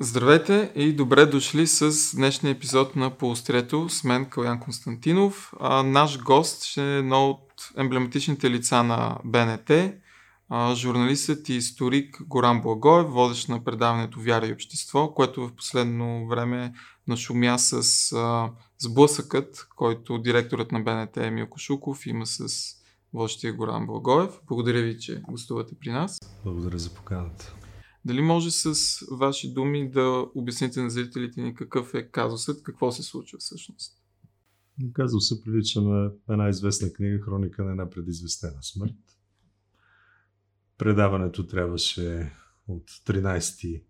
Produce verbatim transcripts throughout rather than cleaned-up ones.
Здравейте и добре дошли с днешния епизод на По острието с мен Калоян Константинов. А, наш гост ще е едно от емблематичните лица на Б Н Т, а, журналистът и историк Горан Благоев, водещ на предаването Вяра и общество, което в последно време нашумя с а, сблъсъкът, който директорът на Б Н Т Емил Кошлуков има с водещия Горан Благоев. Благодаря ви, че гостувате при нас. Благодаря за поканата. Дали може с ваши думи да обясните на зрителите ни какъв е казусът, какво се случва всъщност? Казусът прилича на една известна книга, хроника на една предизвестена смърт. Предаването трябваше от тринайсети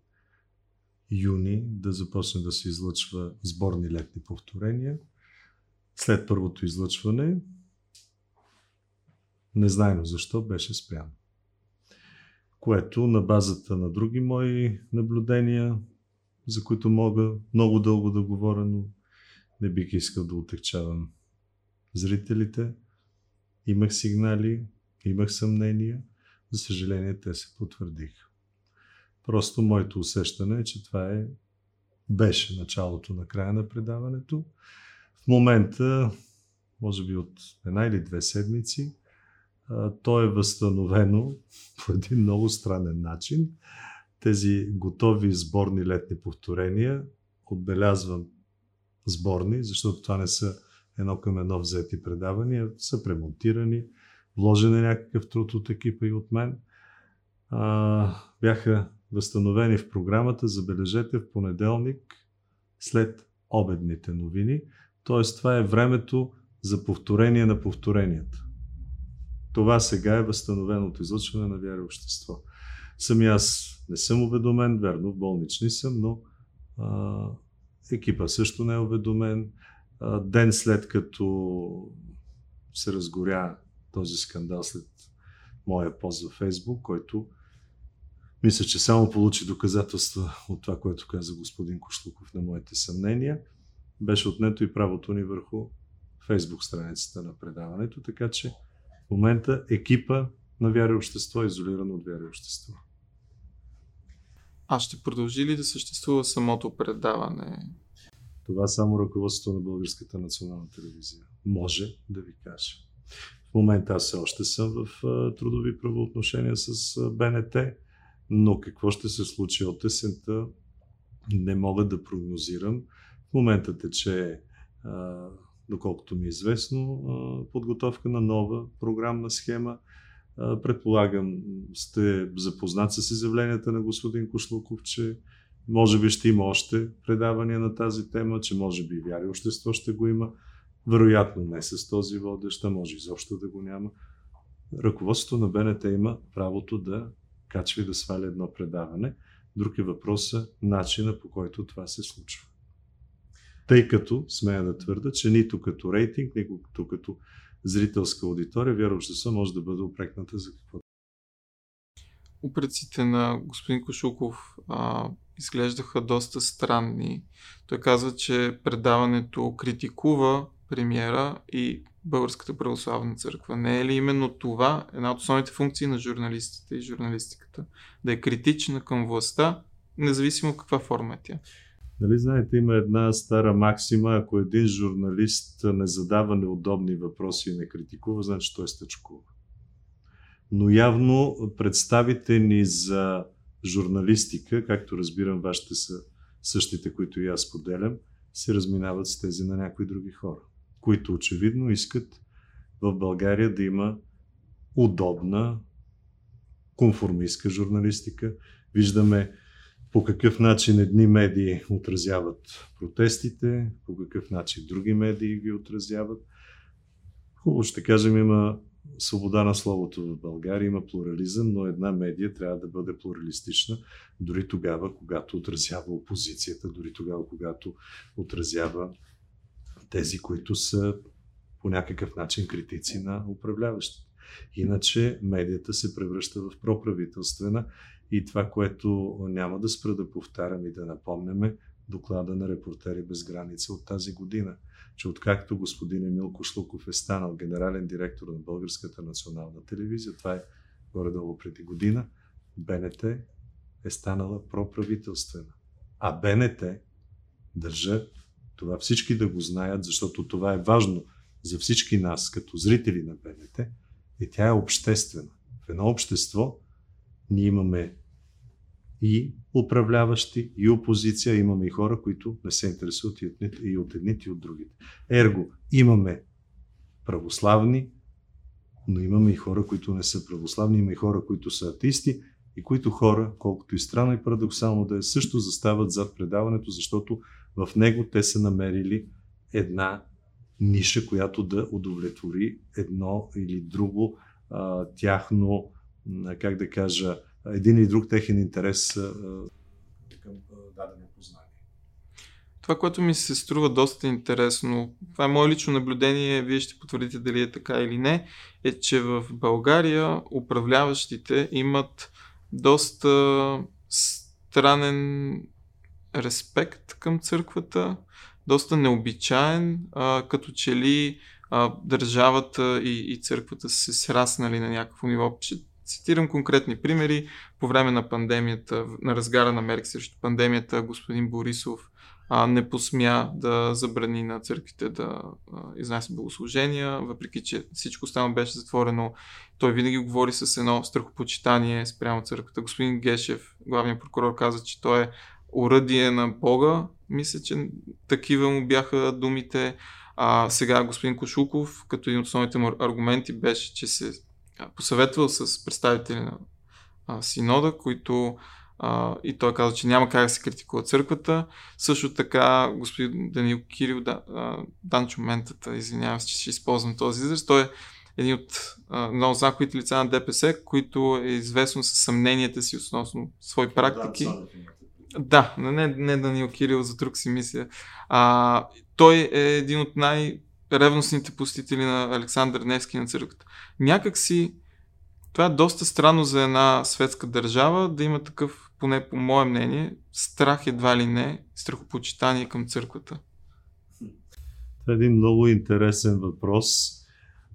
юни да започне да се излъчва сборни летни повторения. След първото излъчване, незнайно защо, беше спряно. Което на базата на други мои наблюдения, за които мога много дълго да говоря, но не бих искал да отегчавам зрителите. Имах сигнали, имах съмнения, за съжаление те се потвърдиха. Просто моето усещане е, че това е, беше началото на края на предаването. В момента, може би от една или две седмици, то е възстановено по един много странен начин. Тези готови сборни летни повторения, отбелязвам сборни, защото това не са едно към едно взети предавания, са премонтирани, вложен е някакъв труд от екипа и от мен. А, бяха възстановени в програмата, забележете, в понеделник след обедните новини, т.е. това е времето за повторение на повторенията. Това сега е възстановено от излъчване на Вяра и общество. Сами аз не съм уведомен, верно, в болнични съм, но а, екипа също не е уведомен. А, ден след като се разгоря този скандал след моя пост във Фейсбук, който мисля, че само получи доказателства от това, което каза господин Кошлуков на моите съмнения, беше отнето и правото ни върху Фейсбук страницата на предаването, така че в момента екипа на Вяра и общество е изолиран от Вяра и общество. А ще продължи ли да съществува самото предаване? Това само ръководството на Българската национална телевизия може да ви каже. В момента аз все още съм в трудови правоотношения с Б Н Т, но какво ще се случи от есента не мога да прогнозирам. В момента тече, доколкото ми е известно, подготовка на нова програмна схема. Предполагам, сте запознат с изявленията на господин Кошлуков, че може би ще има още предавания на тази тема, че може би Вяра и общество ще го има. Вероятно не с този водещ, може изобщо да го няма. Ръководството на Б Н Т има правото да качва и да сваля едно предаване. Друг е въпросът, начина по който това се случва. Тъй като, смея да твърда, че нито като рейтинг, нито като зрителска аудитория, Вяра и общество може да бъде упрекната за каквото. Упреците на господин Кошлуков а, изглеждаха доста странни. Той казва, че предаването критикува премиера и Българската православна църква. Не е ли именно това една от основните функции на журналистите и журналистиката? Да е критична към властта, независимо каква форма е тя. Нали знаете, има една стара максима, ако един журналист не задава неудобни въпроси и не критикува, значи той стъчкува. Но явно представите ни за журналистика, както разбирам, вашите са същите, които и аз поделям, се разминават с тези на някои други хора, които очевидно искат в България да има удобна, конформистка журналистика. Виждаме по какъв начин едни медии отразяват протестите, по какъв начин други медии ги отразяват. Хубаво ще кажем, има свобода на словото в България, има плурализъм, но една медия трябва да бъде плуралистична дори тогава, когато отразява опозицията, дори тогава, когато отразява тези, които са по някакъв начин критици на управляващите. Иначе медията се превръща в проправителствена. И това, което няма да спра да повтарям и да напомняме, доклада на Репортери без граница от тази година, че откакто господин Емил Кошлуков е станал генерален директор на Българската национална телевизия, това е горе-долу преди година, Б Н Т е станала проправителствена. А Б Н Т държа това всички да го знаят, защото това е важно за всички нас, като зрители на Б Н Т, и тя е обществена. В едно общество ние имаме и управляващи, и опозиция, имаме и хора, които не се интересуват и от едните, и от другите. Ерго, имаме православни, но имаме и хора, които не са православни, има и хора, които са атеисти, и които хора, колкото и странно и парадоксално да е, също застават зад предаването, защото в него те са намерили една ниша, която да удовлетвори едно или друго а, тяхно, как да кажа, един или друг техен интерес а, към дадено познание. Това, което ми се струва доста интересно, това е мое лично наблюдение, вие ще потвърдите дали е така или не, е, че в България управляващите имат доста странен респект към църквата, доста необичаен, а, като че ли а, държавата и, и църквата се сраснали на някакво ниво. Ще цитирам конкретни примери. По време на пандемията, на разгара на мерки срещу пандемията, господин Борисов а, не посмя да забрани на църквите да изнася богослужения, въпреки че всичко останало беше затворено. Той винаги говори с едно страхопочитание спрямо църквата. Господин Гешев, главният прокурор, каза, че той е оръдие на Бога. Мисля, че такива му бяха думите. А, сега господин Кошлуков, като един от основните му аргументи беше, че се посъветвал с представители на а, Синода, които а, и той каза, че няма как да се критикува църквата. Също така господин Даниил Кирил, да, а, Данчо Ментата, извинявам се, че ще използвам този израз. Той е един от много знаковите лица на Д П С, който е известен със съмненията си относно свои практики. Да, не, не Даниил Кирил, за друг си мисля. А, той е един от най-ревностните посетители на Александър Невски на църквата. Някак си това е доста странно за една светска държава да има такъв, поне по мое мнение, страх едва ли не, страхопочитание към църквата. Това е един много интересен въпрос.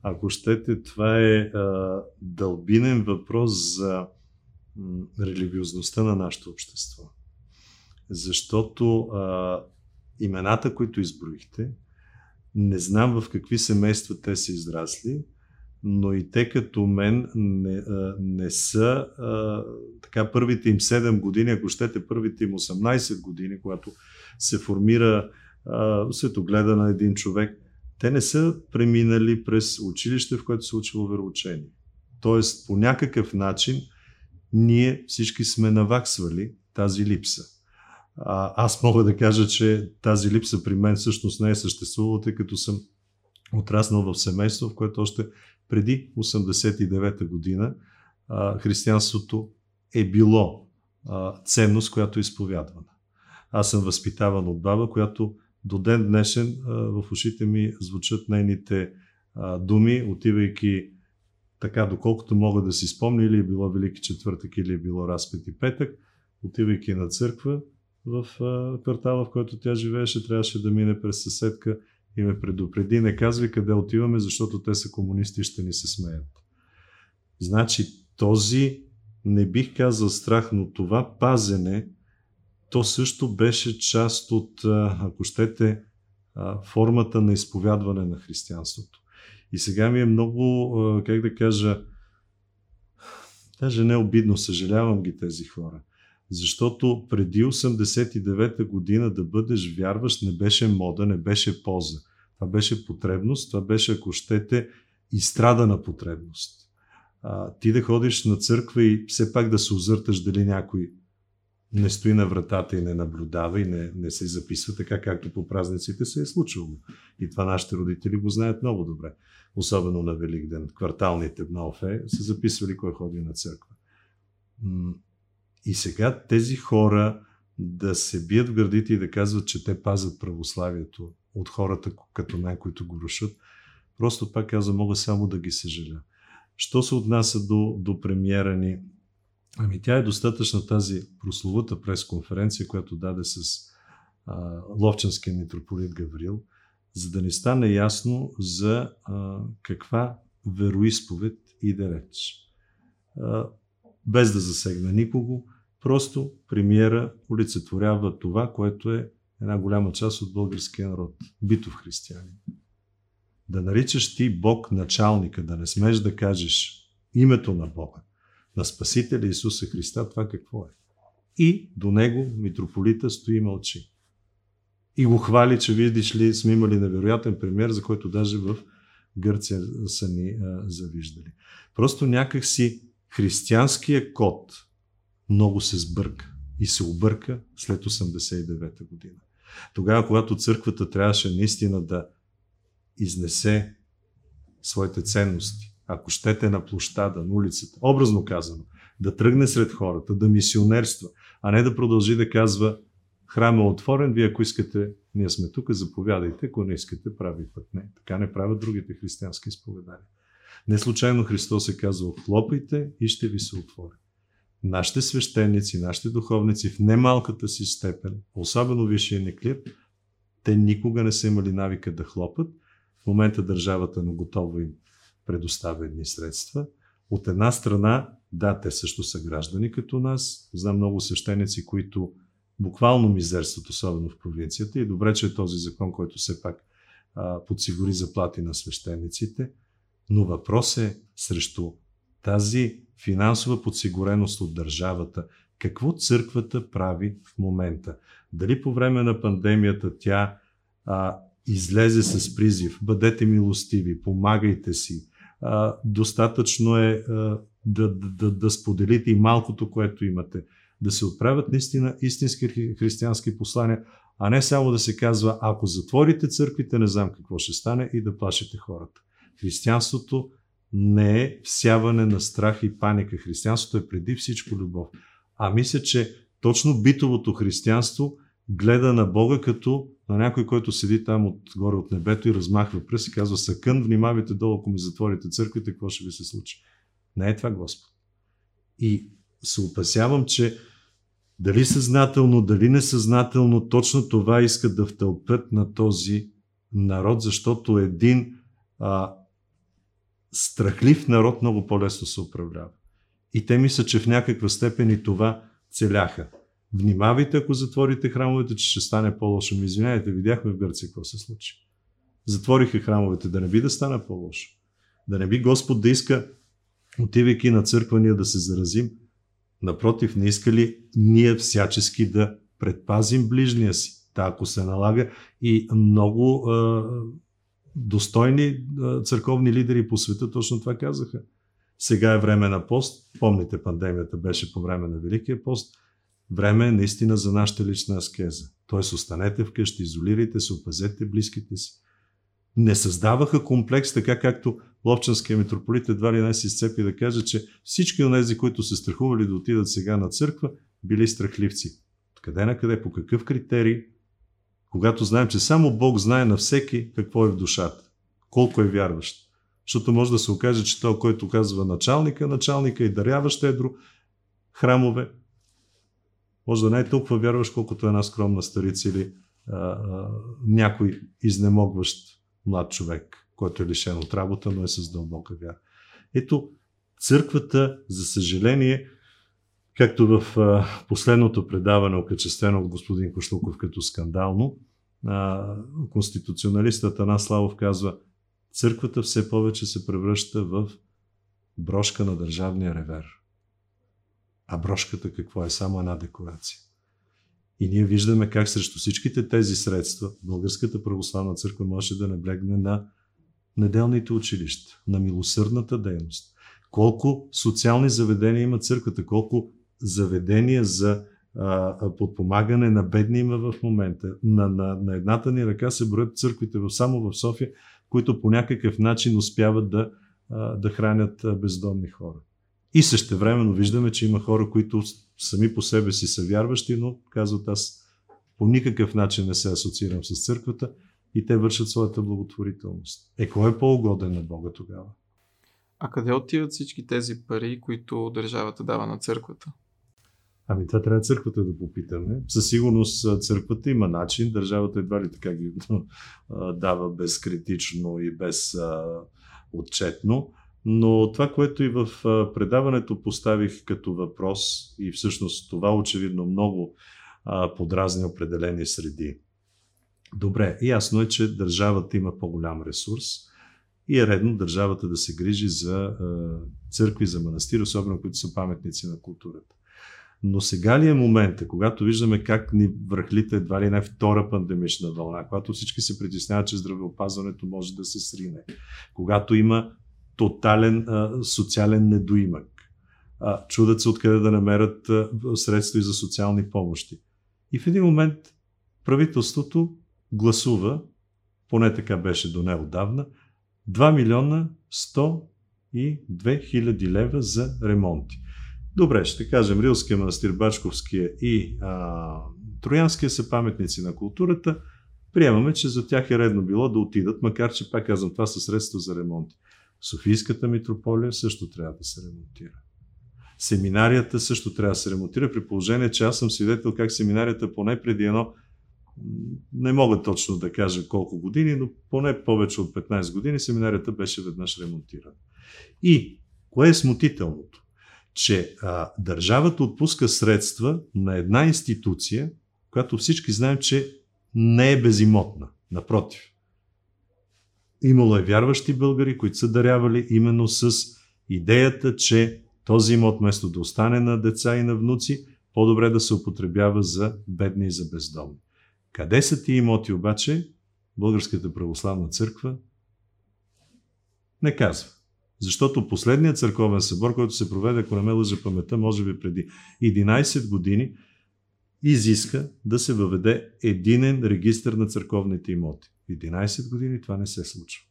Ако щете, това е а, дълбинен въпрос за м- религиозността на нашето общество. Защото а, имената, които изброихте, не знам в какви семейства те са израсли, но и те като мен не, а, не са а, така първите им седем години, ако щете първите им осемнайсет години, когато се формира а, светогледа на един човек, те не са преминали през училище, в което се учило вероучение. Тоест по някакъв начин ние всички сме наваксвали тази липса. Аз мога да кажа, че тази липса при мен всъщност не е съществувала, тъй като съм отраснал в семейство, в което още преди осемдесет и девета година а, християнството е било а, ценност, която е изповядвана. Аз съм възпитаван от баба, която до ден днешен а, в ушите ми звучат нейните а, думи, отивайки така, доколкото мога да си спомня, или е било Велики четвъртък, или е било Разпети петък, отивайки на църква, в квартала, в който тя живееше, трябваше да мине през съседка и ме предупреди. Не казвай къде отиваме, защото те са комунисти и ще ни се смеят. Значи този, не бих казал страх, но това пазене, то също беше част от, ако щете, формата на изповядване на християнството. И сега ми е много, как да кажа, даже не обидно, съжалявам ги тези хора. Защото преди осемдесет и девета година да бъдеш вярващ не беше мода, не беше поза. Това беше потребност, това беше, ако щете, изстрадана потребност. А, ти да ходиш на църква и все пак да се озърташ дали някой не стои на вратата и не наблюдава и не, не се записва, така както по празниците се е случило. И това нашите родители го знаят много добре. Особено на Великден, кварталните в Нофе са записвали кой ходи на църква. И сега тези хора да се бият в гърдите и да казват, че те пазят православието от хората като мен, които го рушат, просто пак казвам, мога само да ги съжаля. Що се отнася до, до премиера ни? Ами тя е достатъчна тази прословута пресконференция, която даде с а, Ловченския митрополит Гаврил, за да ни стане ясно за а, каква вероизповед иде реч. А, без да засегна никого, Просто премиера олицетворява това, което е една голяма част от българския народ. Битов християнин. Да наричаш ти Бог началника, да не смеш да кажеш името на Бога, на Спасителя Исуса Христа, това какво е? И до него митрополита стои и мълчи. И го хвали, че видиш ли, сме имали невероятен пример, за който даже в Гърция са ни а, завиждали. Просто някакси християнския код много се сбърка и се обърка след осемдесет и девета година. Тогава, когато църквата трябваше наистина да изнесе своите ценности, ако щете на площада, на улицата, образно казано, да тръгне сред хората, да мисионерства, а не да продължи да казва: храм е отворен, вие ако искате, ние сме тук, заповядайте, ако не искате, прави път. Не, така не правят другите християнски изповедания. Не случайно Христос е казал: хлопайте и ще ви се отвори. Нашите свещеници, нашите духовници в немалката си степен, особено висшия неклир, те никога не са имали навика да хлопат. В момента държавата на готова им предоставя едни средства. От една страна, да, те също са граждани като нас. Знам много свещеници, които буквално мизерстват, особено в провинцията, и добре, че е този закон, който все пак а, подсигури заплати на свещениците, но въпрос е срещу тази финансова подсигуреност от държавата. Какво църквата прави в момента? Дали по време на пандемията тя а, излезе с призив: бъдете милостиви, помагайте си, а, достатъчно е а, да, да, да, да споделите и малкото, което имате, да се отправят наистина истински християнски послания, а не само да се казва: ако затворите църквите, не знам какво ще стане, и да плашите хората. Християнството не е всяване на страх и паника. Християнството е преди всичко любов. А мисля, че точно битовото християнство гледа на Бога като на някой, който седи там отгоре от небето и размахва пръст и казва: съкън, внимавайте долу, ако ми затворите църквите, какво ще ви се случи? Не е това Господ. И се опасявам, че дали съзнателно, дали несъзнателно, точно това искат да втълпят на този народ, защото един а, страхлив народ много по-лесно се управлява. И те мислят, че в някаква степен и това целяха. Внимавайте, ако затворите храмовете, че ще стане по-лошо. Ми извиняйте, видяхме в Гърция какво се случи. Затвориха храмовете, да не би да стане по-лошо. Да не би Господ да иска, отивайки на църква, ние да се заразим. Напротив, не искали ние всячески да предпазим ближния си. Та, ако се налага, и много е, достойни е, църковни лидери по света точно това казаха. Сега е време на пост. Помните, пандемията беше по време на Великия пост. Време е наистина за нашата лична аскеза. Тоест, останете вкъщи, изолирайте се, опазете близките си. Не създаваха комплекс, така както Ловчанския митрополит едва ли не се изцепи да каже, че всички от тези, които се страхували да отидат сега на църква, били страхливци. Къде на къде, по какъв критерий, когато знаем, че само Бог знае на всеки какво е в душата, колко е вярващ. Защото може да се окаже, че той, който казва началника, началника и дарява щедро храмове, може да не е толкова вярващ, колкото една скромна старица или а, а, някой изнемогващ млад човек, който е лишен от работа, но е с дълбока вяра. Ето, църквата, за съжаление, както в последното предаване, окачествено от господин Кошлуков като скандално, конституционалистът Атанас Славов казва: църквата все повече се превръща в брошка на държавния ревер. А брошката какво е? Само една декорация. И ние виждаме как срещу всичките тези средства Българската православна църква може да наблегне на неделните училища, на милосърдната дейност. Колко социални заведения има църквата, колко заведения за а, подпомагане на бедни има в момента. На, на, на едната ни ръка се броят църквите в, само в София, които по някакъв начин успяват да, а, да хранят бездомни хора. И същевременно виждаме, че има хора, които сами по себе си са вярващи, но казват: аз по никакъв начин не се асоциирам с църквата, и те вършат своята благотворителност. Е, кой е по-угоден на Бога тогава? А къде отиват всички тези пари, които държавата дава на църквата? Ами това трябва църквата да попитаме. Със сигурност църквата има начин, държавата едва ли така ги дава безкритично и безотчетно. Но това, което и в предаването поставих като въпрос, и всъщност това очевидно много а, подразни определени среди. Добре, ясно е, че държавата има по-голям ресурс и е редно държавата да се грижи за а, църкви, за манастири, особено които са паметници на културата. Но сега ли е момента, когато виждаме как ни връхлите едва ли не втора пандемична вълна, когато всички се притесняват, че здравеопазването може да се срине, когато има тотален а, социален недоимък, а, чудат се откъде да намерят а, средства и за социални помощи. И в един момент правителството гласува, поне така беше до неотдавна, два милиона сто и две хиляди лева за ремонти. Добре, ще кажем, Рилския манастир, Бачковския и а, Троянския са паметници на културата. Приемаме, че за тях е редно било да отидат, макар че, пак казвам, това са средства за ремонти. Софийската митрополия също трябва да се ремонтира. Семинарията също трябва да се ремонтира, при положение, че аз съм свидетел как семинарията поне преди едно, не мога точно да кажа колко години, но поне повече от петнайсет години семинарията беше веднъж ремонтирана. И кое е смутителното? Че а, държавата отпуска средства на една институция, която всички знаем, че не е безимотна. Напротив. Имало е вярващи българи, които са дарявали именно с идеята, че този имот вместо да остане на деца и на внуци, по-добре да се употребява за бедни и за бездомни. Къде са тия имоти обаче? Българската православна църква не казва. Защото последният църковен събор, който се проведе, ако не ме лъжа паметта, може би преди единайсет години, изиска да се въведе единен регистър на църковните имоти. единайсет години това не се случва.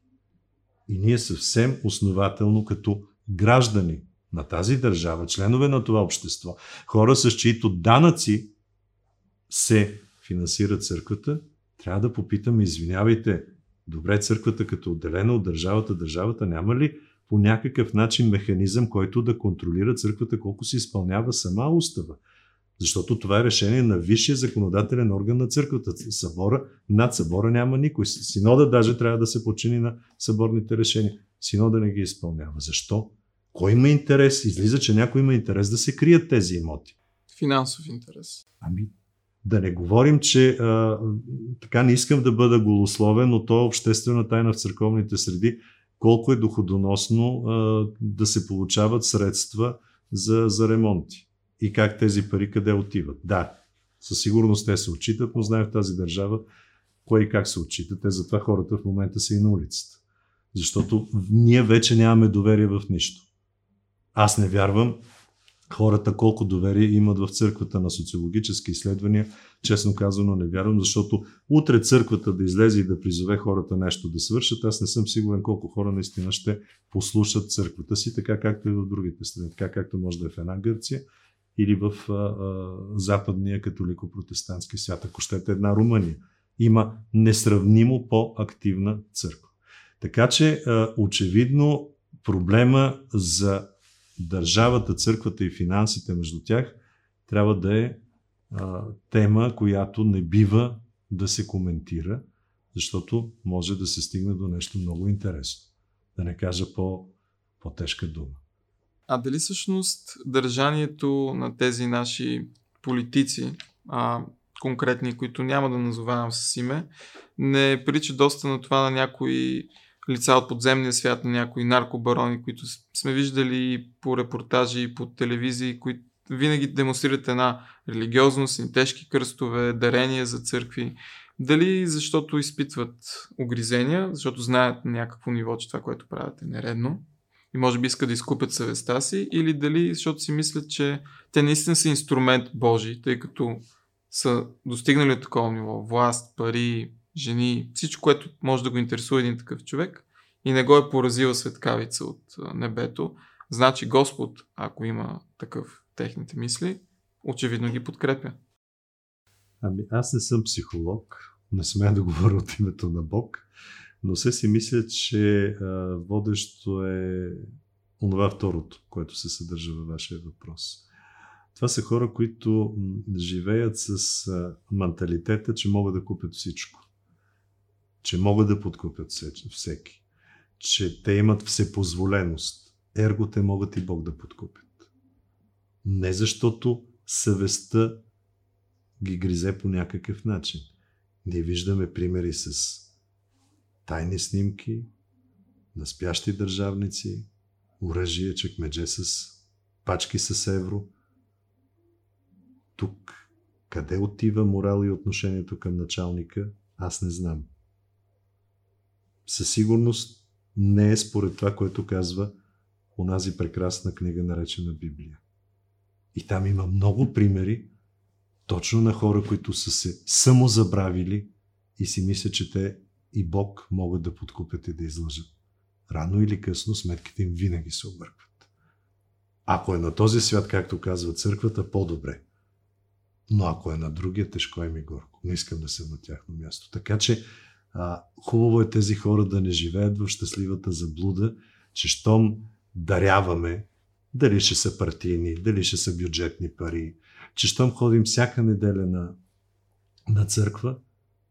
И ние съвсем основателно, като граждани на тази държава, членове на това общество, хора с чието данъци се финансира църквата, трябва да попитаме, извинявайте, добре, църквата като отделена от държавата, държавата няма ли по някакъв начин механизъм, който да контролира църквата колко се изпълнява сама устава? Защото това е решение на висшия законодателен орган на църквата. Събора, над събора няма никой. Синода даже трябва да се подчини на съборните решения. Синода не ги изпълнява. Защо? Кой има интерес? Излиза, че някой има интерес да се крият тези имоти. Финансов интерес. Ами, да не говорим, че а, така не искам да бъда голословен, но то е обществена тайна в църковните среди. Колко е доходоносно а, да се получават средства за, за ремонти. И как тези пари къде отиват. Да, със сигурност те се отчитат, но знаем в тази държава кое и как се отчитат. Те затова хората в момента са и на улицата. Защото ние вече нямаме доверие в нищо. Аз не вярвам хората колко доверие имат в църквата на социологически изследвания. Честно казано не вярвам, защото утре църквата да излезе и да призове хората нещо да свършат. Аз не съм сигурен колко хора наистина ще послушат църквата си, така както и в другите страни, така както може да е в една Гърция, или в а, а, западния католико-протестантски свят. Ако щете една Румъния, има несравнимо по-активна църква. Така че, а, очевидно, проблема за държавата, църквата и финансите между тях трябва да е а, тема, която не бива да се коментира, защото може да се стигне до нещо много интересно. Да не кажа по, по-тежка дума. А дали всъщност държанието на тези наши политици, а, конкретни, които няма да назовавам с име, не прилича доста на това на някои лица от подземния свят, на някои наркобарони, които сме виждали по репортажи, по телевизии, които винаги демонстрират една религиозност, тежки кръстове, дарения за църкви? Дали защото изпитват огризения, защото знаят на някакво ниво, че това, което правят е нередно? И може би иска да изкупят съвестта си, или дали, защото си мислят, че те наистина са инструмент Божий, тъй като са достигнали от такова ниво, власт, пари, жени, всичко, което може да го интересува един такъв човек и не го е поразила светкавица от небето. Значи Господ, ако има такъв техните мисли, очевидно ги подкрепя. Ами аз не съм психолог, не смея да говоря от името на Бог, но все си мисля, че а, водещо е онова второто, което се съдържа във вашия въпрос. Това са хора, които м- живеят с а, менталитета, че могат да купят всичко. Че могат да подкупят всеки. че те имат всепозволеност. Ерго те могат и Бог да подкупят. Не защото съвестта ги гризе по някакъв начин. Ние виждаме примери с тайни снимки, наспящи държавници, оръжие, чекмедже с пачки с евро. Тук къде отива морал и отношението към началника, аз не знам. Със сигурност не е според това, което казва онази прекрасна книга, наречена Библия. И там има много примери точно на хора, които са се самозабравили и си мислят, че те и Бог могат да подкупят и да излъжат. Рано или късно сметките им винаги се объркват. Ако е на този свят, както казва църквата, по-добре. Но ако е на другия, тежко е ми горко. Не искам да съм на тяхно място. Така че а, хубаво е тези хора да не живеят в щастливата заблуда, че щом даряваме, дали ще са партийни, дали ще са бюджетни пари, че щом ходим всяка неделя на, на църква,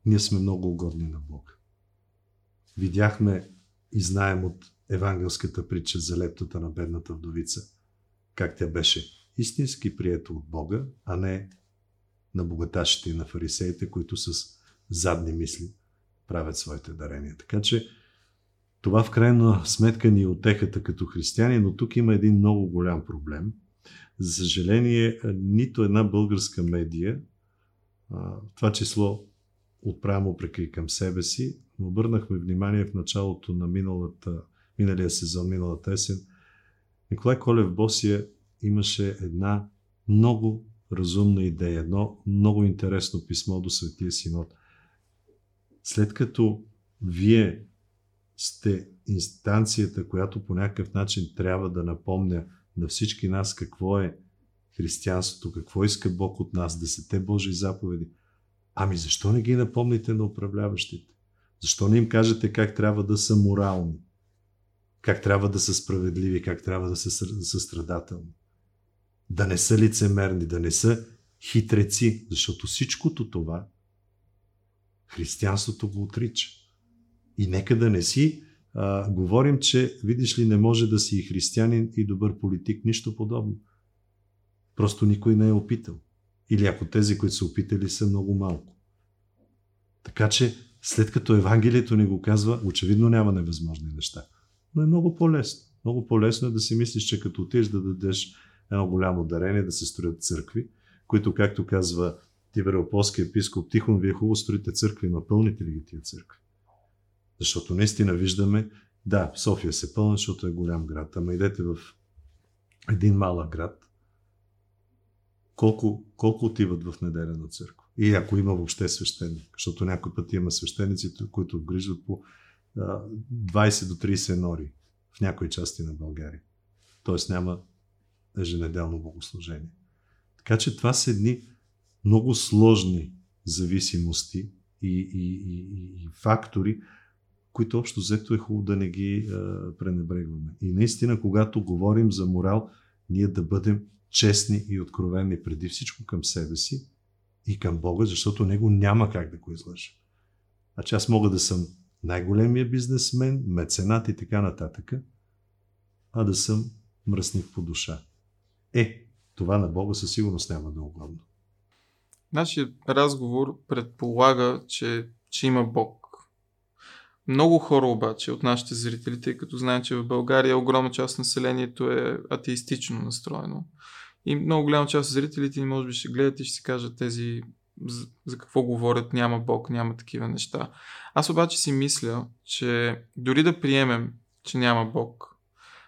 ние сме много угодни на Бога. Видяхме и знаем от евангелската притча за лептата на бедната вдовица, как тя беше истински приета от Бога, а не на богаташите и на фарисеите, които с задни мисли правят своите дарения. Така че това в крайна сметка ни е утехата като християни, но тук има един много голям проблем. За съжаление, нито една българска медия, в това число отправям упрека към себе си, но обърнахме внимание в началото на миналата, миналия сезон, миналата есен. Николай Колев Босия имаше една много разумна идея, едно много интересно писмо до Светия Синод. След като вие сте инстанцията, която по някакъв начин трябва да напомня на всички нас какво е християнството, какво иска Бог от нас, десетте Божии заповеди, ами защо не ги напомните на управляващите? Защо не им кажете как трябва да са морални, как трябва да са справедливи, как трябва да са, да са страдателни? Да не са лицемерни, да не са хитреци, защото всичкото това християнството го отрича. И нека да не си а, говорим, че видиш ли не може да си и християнин и добър политик, нищо подобно. Просто никой не е опитал. Или ако тези, които са опитали, са много малко. Така че след като Евангелието ни го казва, очевидно няма невъзможни неща. Но е много по-лесно. Много по-лесно е да си мислиш, че като отидеш да дадеш едно голямо дарение, да се строят църкви, които, както казва Иверополски епископ Тихон, вие хубаво строите църкви, напълните ли ги тия църкви? Защото наистина виждаме, да, София се пълна, защото е голям град, ама идете в един малък град, колко, колко отиват в неделя на църква? И ако има въобще свещеник, защото някой път има свещеници, които обгрижват по двайсет до трийсет нори в някои части на България. Тоест няма еженеделно богослужение. Така че това са едни много сложни зависимости и, и, и, и фактори, които общо взето е хубаво да не ги а, пренебрегваме. И наистина, когато говорим за морал, ние да бъдем честни и откровени преди всичко към себе си и към Бога, защото него няма как да го излъжа. Значи аз мога да съм най-големия бизнесмен, меценат и така нататък, а да съм мръсник по душа. Е, това на Бога със сигурност няма да угодно. Нашият разговор предполага, че, че има Бог. Много хора обаче от нашите зрители, тъй като знаем, че в България огромна част от населението е атеистично настроено. И много голяма част от зрителите ни може би ще гледат и ще си кажат тези за, за какво говорят, няма Бог, няма такива неща. Аз обаче си мисля, че дори да приемем, че няма Бог,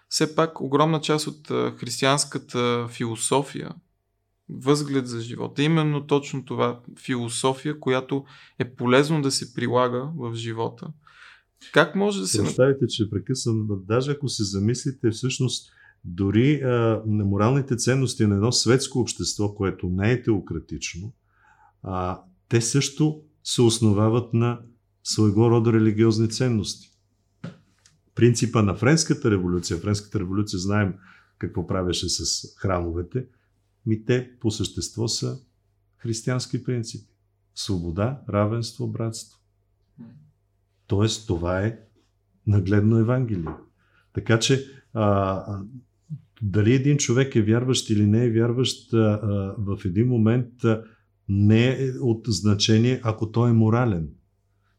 все пак огромна част от християнската философия, възглед за живота, именно точно това философия, която е полезно да се прилага в живота. Как може да се... Представите, че прекъсвам, даже ако се замислите, всъщност дори а, моралните ценности на едно светско общество, което не е теократично, а, те също се основават на своего рода религиозни ценности. Принципа на Френската революция. Френската революция знаем какво правеше с храмовете. Ми те по същество са християнски принципи. Свобода, равенство, братство. Тоест това е нагледно Евангелие. Така че а, дали един човек е вярващ или не е вярващ, а, а, в един момент а, не е от значение, ако той е морален.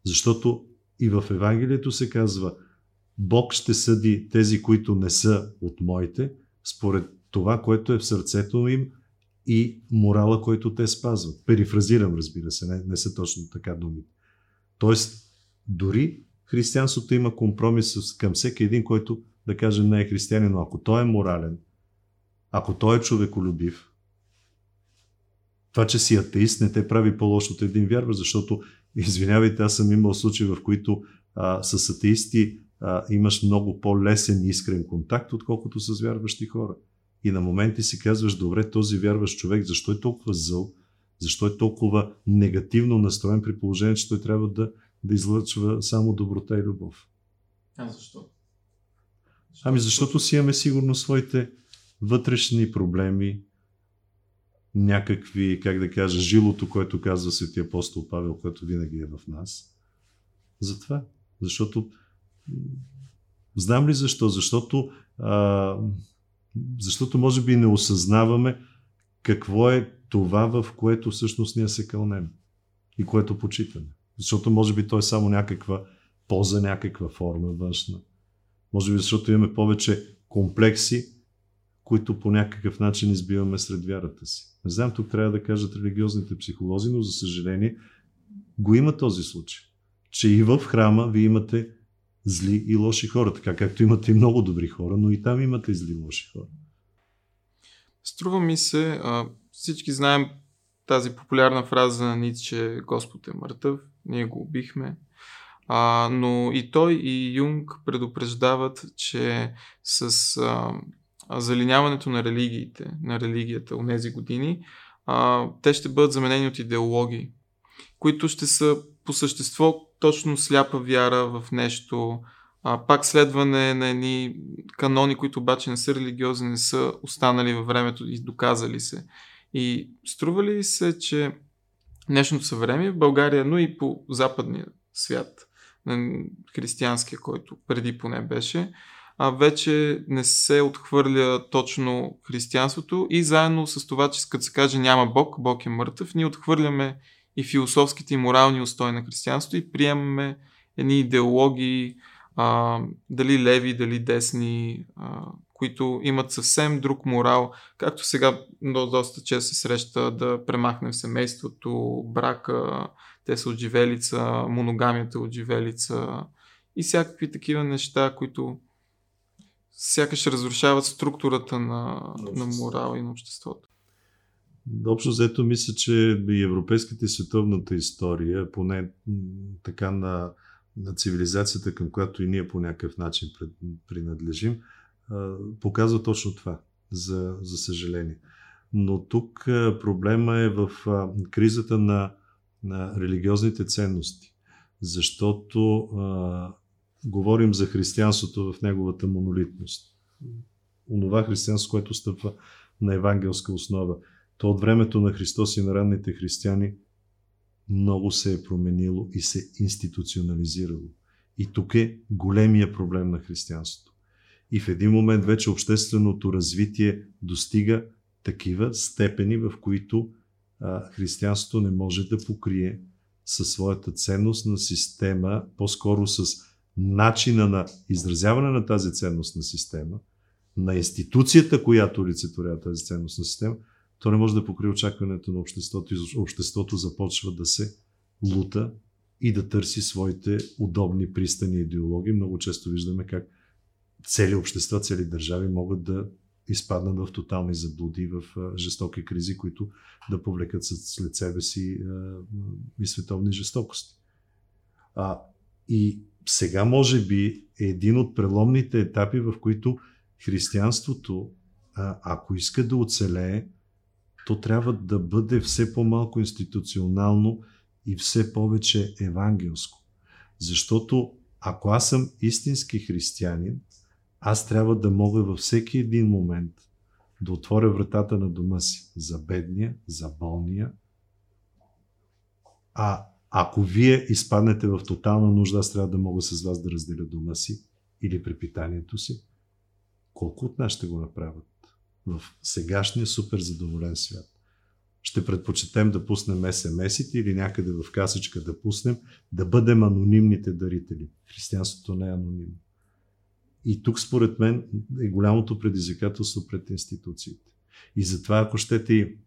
Защото и в Евангелието се казва: Бог ще съди тези, които не са от моите, според това, което е в сърцето им и морала, който те спазват. Перифразирам, разбира се, не, не са точно така думите. Тоест, дори християнството има компромис към всеки един, който, да кажем, не е християнин, но ако той е морален, ако той е човеколюбив, това, че си атеист, не те прави по-лошо от един вярващ, защото, извинявайте, аз съм имал случаи, в които а, с атеисти а, имаш много по-лесен и искрен контакт, отколкото с вярващи хора. И на моменти си казваш: добре, този вярващ човек, защо е толкова зъл, защо е толкова негативно настроен, при положение, че той трябва да, да излъчва само доброта и любов. А защо? защо? Ами защото си имаме сигурно своите вътрешни проблеми, някакви, как да кажа, жилото, което казва светия апостол Павел, което винаги е в нас. Затова. Защото, знам ли защо? Защото, а, защото може би не осъзнаваме какво е това, в което всъщност ние се кълнем и което почитаме. Защото може би то е само някаква поза, някаква форма външна. Може би защото имаме повече комплекси, които по някакъв начин избиваме сред вярата си. Не знам, тук трябва да кажат религиозните психолози, но за съжаление го има този случай, че и в храма вие имате зли и лоши хора, така както имате и много добри хора, но и там имате зли и лоши хора. Струва ми се, а, всички знаем тази популярна фраза на Ницше: Господ е мъртъв, ние го убихме. А, но и той, и Юнг предупреждават, че с... А, залиняването на религиите, на религията от тези години, а, те ще бъдат заменени от идеологии, които ще са по същество точно сляпа вяра в нещо, а, пак следване на едни канони, които обаче не са религиозни, не са останали във времето и доказали се. И струва ли се, че днешното съвремие в България, но и по западния свят, християнския, който преди поне беше, а вече не се отхвърля точно християнството и заедно с това, че като се каже няма Бог, Бог е мъртъв, ние отхвърляме и философските и морални устои на християнството и приемаме едни идеологии, а, дали леви, дали десни, а, които имат съвсем друг морал, както сега доста често се среща да премахнем семейството, брака, те са от живелица, моногамията от живелица и всякакви такива неща, които сякаш разрушават структурата на, на морала и на обществото. Общо взето мисля, че и европейската и световната история, поне така на, на цивилизацията, към която и ние по някакъв начин принадлежим, показва точно това, за, за съжаление. Но тук проблема е в кризата на, на религиозните ценности, защото говорим за християнството в неговата монолитност. Онова християнство, което стъпва на евангелска основа. То от времето на Христос и на ранните християни много се е променило и се институционализирало. И тук е големия проблем на християнството. И в един момент вече общественото развитие достига такива степени, в които а, християнството не може да покрие със своята ценностна система, по-скоро с начина на изразяване на тази ценностна система, на институцията, която олицетворява тази ценностна система, то не може да покрие очакването на обществото и обществото започва да се лута и да търси своите удобни пристани идеологии. Много често виждаме как цели общества, цели държави могат да изпаднат в тотални заблуди, в жестоки кризи, които да повлекат след себе си и световни жестокости. А, и сега, може би, е един от преломните етапи, в които християнството, ако иска да оцелее, то трябва да бъде все по-малко институционално и все повече евангелско. Защото ако аз съм истински християнин, аз трябва да мога във всеки един момент да отворя вратата на дома си за бедния, за болния, а Ако вие изпаднете в тотална нужда, аз трябва да мога с вас да разделя дома си или препитанието си. Колко от нас ще го направят в сегашния супер задоволен свят? Ще предпочетем да пуснем ес ем ес-ите или някъде в касичка да пуснем, да бъдем анонимните дарители. Християнството не е анонимно. И тук според мен е голямото предизвикателство пред институциите. И затова, ако щете, и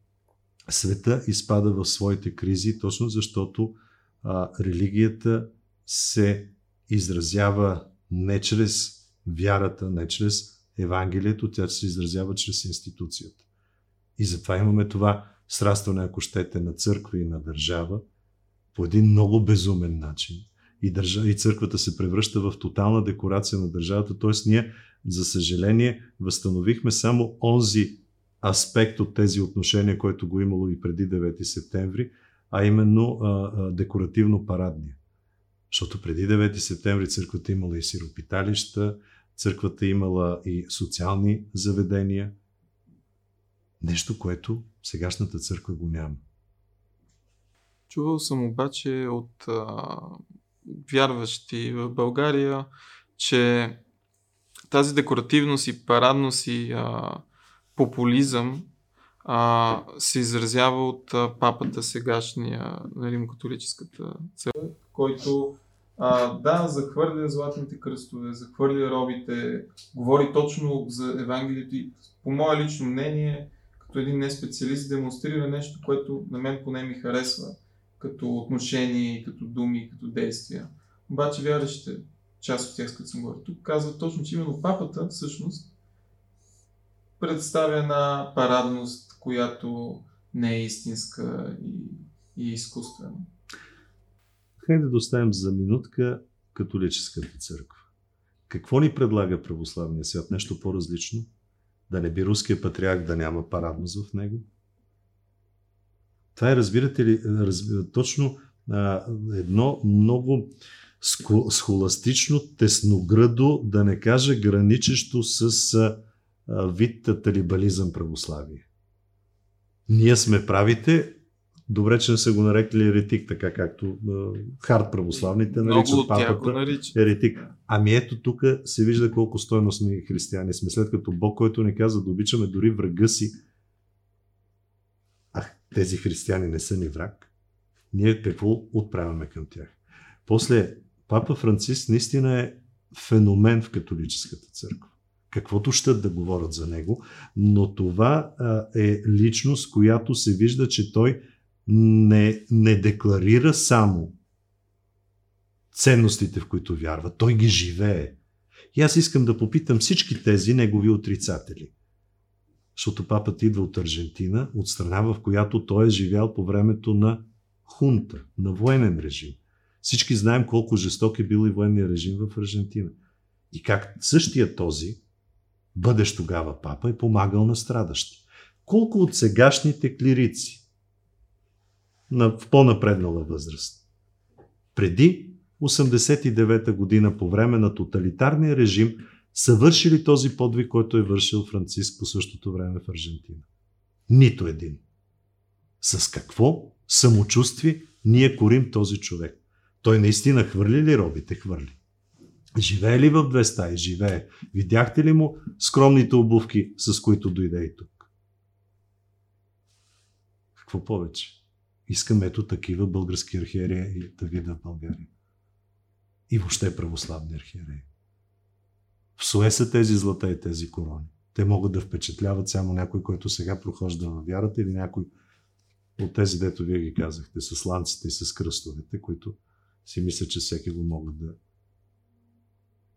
света изпада в своите кризи, точно защото а, религията се изразява не чрез вярата, не чрез Евангелието, тя се изразява чрез институцията. И затова имаме това срастване, ако щете, на църква и на държава по един много безумен начин. И, държа, и църквата се превръща в тотална декорация на държавата, т.е. ние, за съжаление, възстановихме само онзи аспект от тези отношения, който го имало и преди девети септември, а именно декоративно-парадния. Защото преди девети септември църквата имала и сиропиталища, църквата имала и социални заведения. Нещо, което сегашната църква го няма. Чувал съм обаче от а, вярващи в България, че тази декоративност и парадност и а, популизъм а, се изразява от а, папата сегашния на Римо-католическата църква, който а, да, захвърля златните кръстове, захвърля робите, говори точно за Евангелието и по мое лично мнение, като един неспециалист, демонстрира нещо, което на мен поне ми харесва, като отношение, като думи, като действия. Обаче вярващите, част от тях, като съм говорил тук, казват точно, че именно папата всъщност представя една парадност, която не е истинска и, и изкуствена. Хайде да оставим за минутка католическата църква. Какво ни предлага православния свят? Нещо по-различно? Да не би руския патриарх да няма парадност в него? Това е, разбирате ли, разбирате, точно а, едно много схоластично, тесногръдо, да не кажа граничещо с а, вид талибализъм православие. Ние сме правите, добре, че не са го нарекли еретик, така както хард православните наричат папата еретик. Ами ето тук се вижда колко стойностни християни сме, след като Бог, който ни каза да обичаме дори врага си, а тези християни не са ни враг, ние какво отправяме към тях? После папа Франциск наистина е феномен в католическата църква. Каквото щат да говорят за него, но това а, е личност, която се вижда, че той не, не декларира само ценностите, в които вярва. Той ги живее. И аз искам да попитам всички тези негови отрицатели. Защото папата идва от Аржентина, от страна, в която той е живял по времето на хунта, на военен режим. Всички знаем колко жесток е бил и военния режим в Аржентина. И как същия този, бъдещ тогава папа, е помагал на страдащи. Колко от сегашните клирици на, в по-напреднала възраст, преди осемдесет и девета година, по време на тоталитарния режим, са вършили този подвиг, който е вършил Франциск по същото време в Аржентина? Нито един. С какво самочувствие ние корим този човек? Той наистина хвърли ли робите? Хвърли. Живее ли в две стаи? Живее. Видяхте ли му скромните обувки, с които дойде и тук? Какво повече? Искаме ето такива български архиереи да видят България. И въобще православни архиереи. В суе са тези злата и тези корони. Те могат да впечатляват само някой, който сега прохожда във вярата, или някой от тези, дето вие ги казахте, с ланците и с кръстовете, които си мисля, че всеки го могат да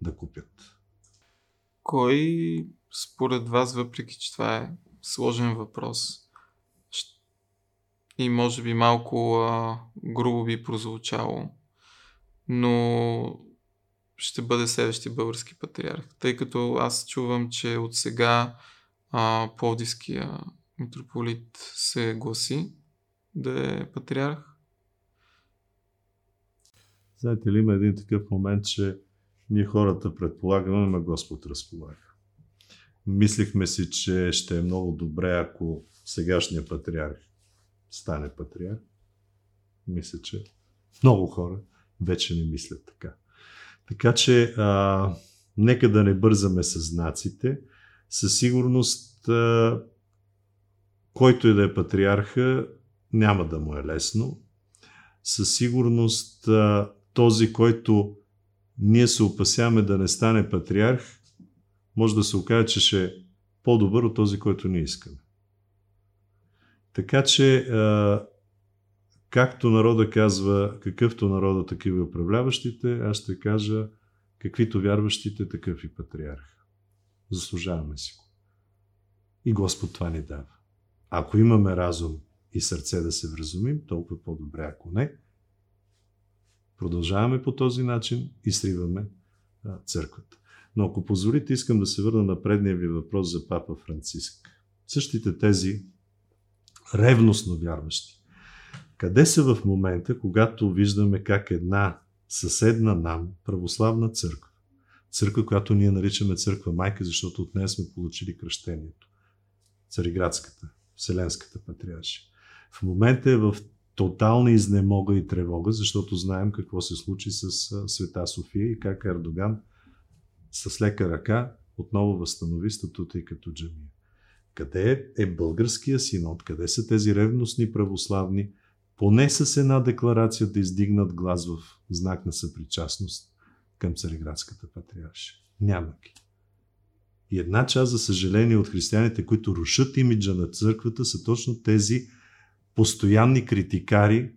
да купят. Кой според вас, въпреки че това е сложен въпрос и може би малко а, грубо би прозвучало, но ще бъде следващия български патриарх? Тъй като аз чувам, че от сега а, Повдийския митрополит се гласи да е патриарх. Знаете ли, има един такъв момент, че ние хората предполагаме, но Господ разполага. Мислихме си, че ще е много добре, ако сегашният патриарх стане патриарх. Мисля, че Много хора вече не мислят така. Така че а, нека да не бързаме с знаците. Със сигурност а, който и да е патриарха, няма да му е лесно. Със сигурност а, този, който ние се опасяваме да не стане патриарх, може да се окаже, че ще е по-добър от този, който не искаме. Така че а, както народа казва, какъвто народа, такива и управляващите, аз ще кажа, каквито вярващите, такъв и патриарх. Заслужаваме си го. И Господ това ни дава. Ако имаме разум и сърце да се вразумим, толкова по-добре. Ако не, продължаваме по този начин и сриваме а, църквата. Но ако позволите, искам да се върна на предния ви въпрос за папа Франциск. Същите тези ревностно вярващи. Къде са в момента, когато виждаме как една съседна нам православна църква, църква, която ние наричаме църква майка, защото от нея сме получили кръщението, Цариградската, Вселенската патриаршия, в момента е в тотална изнемога и тревога, защото знаем какво се случи с Света София и как Ердоган с лека ръка отново възстанови статута и като джамия. Къде е българския синод, къде са тези ревностни православни, поне с една декларация да издигнат глас в знак на съпричастност към Цариградската патриаршия? Няма ги. И една част, за съжаление, от християните, които рушат имиджа на църквата, са точно тези постоянни критикари,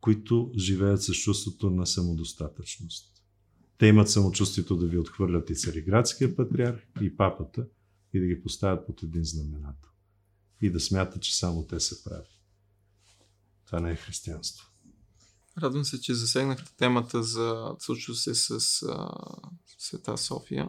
които живеят с чувството на самодостатъчност. Те имат самочувствието да ви отхвърлят и Цариградския патриарх, и папата, и да ги поставят под един знаменател. И да смятат, че само те се правят. Това не е християнство. Радвам се, че засегнахте темата за случва се с а, Света София.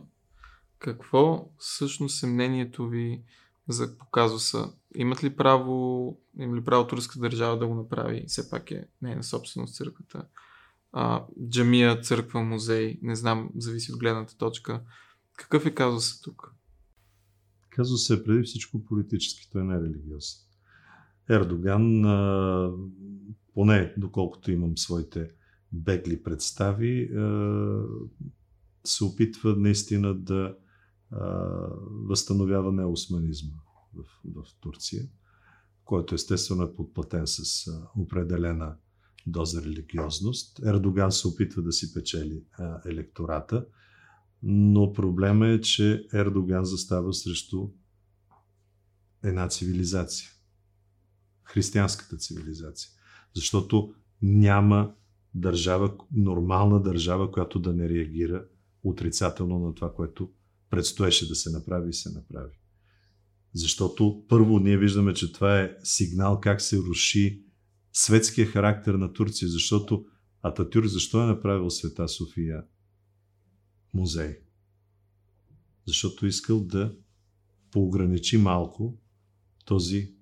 Какво всъщност е мнението ви за показуса? Имат ли право, има ли право турска държава да го направи? Все пак е нейна собственост църквата. А, джамия, църква, музей, не знам, зависи от гледната точка. Какъв е казусът тук? Казусът е преди всичко политически, той не е религиозен. Ердоган, поне доколкото имам своите бегли представи, се опитва наистина да възстановява неосманизма в, в Турция, който естествено е подплатен с определена доза религиозност. Ердоган се опитва да си печели електората, но проблема е, че Ердоган застава срещу една цивилизация. Християнската цивилизация. Защото няма държава, нормална държава, която да не реагира отрицателно на това, което предстоеше да се направи и се направи. Защото първо ние виждаме, че това е сигнал как се руши светския характер на Турция, защото Ататюрк защо е направил Света София музей? Защото искал да поограничи малко този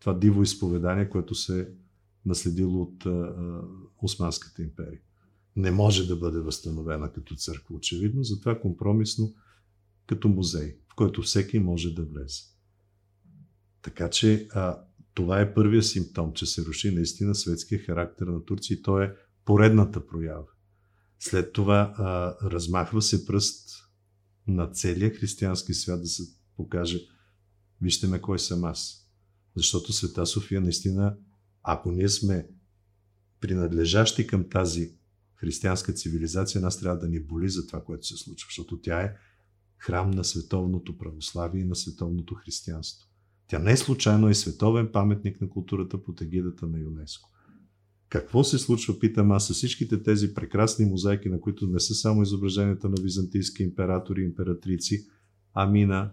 това диво изповедание, което се е наследило от а, Османската империя. Не може да бъде възстановена като църква, очевидно, затова компромисно като музей, в който всеки може да влезе. Така че а, това е първия симптом, че се руши наистина светския характер на Турция и то е поредната проява. След това а, размахва се пръст на целия християнски свят да се покаже, вижте ме кой съм аз. Защото Света София наистина, ако ние сме принадлежащи към тази християнска цивилизация, нас трябва да ни боли за това, което се случва, защото тя е храм на световното православие и на световното християнство. Тя не е случайно и световен паметник на културата под егидата на ЮНЕСКО. Какво се случва, питам аз, с всичките тези прекрасни мозайки, на които не са само изображенията на византийски императори и императрици, ами на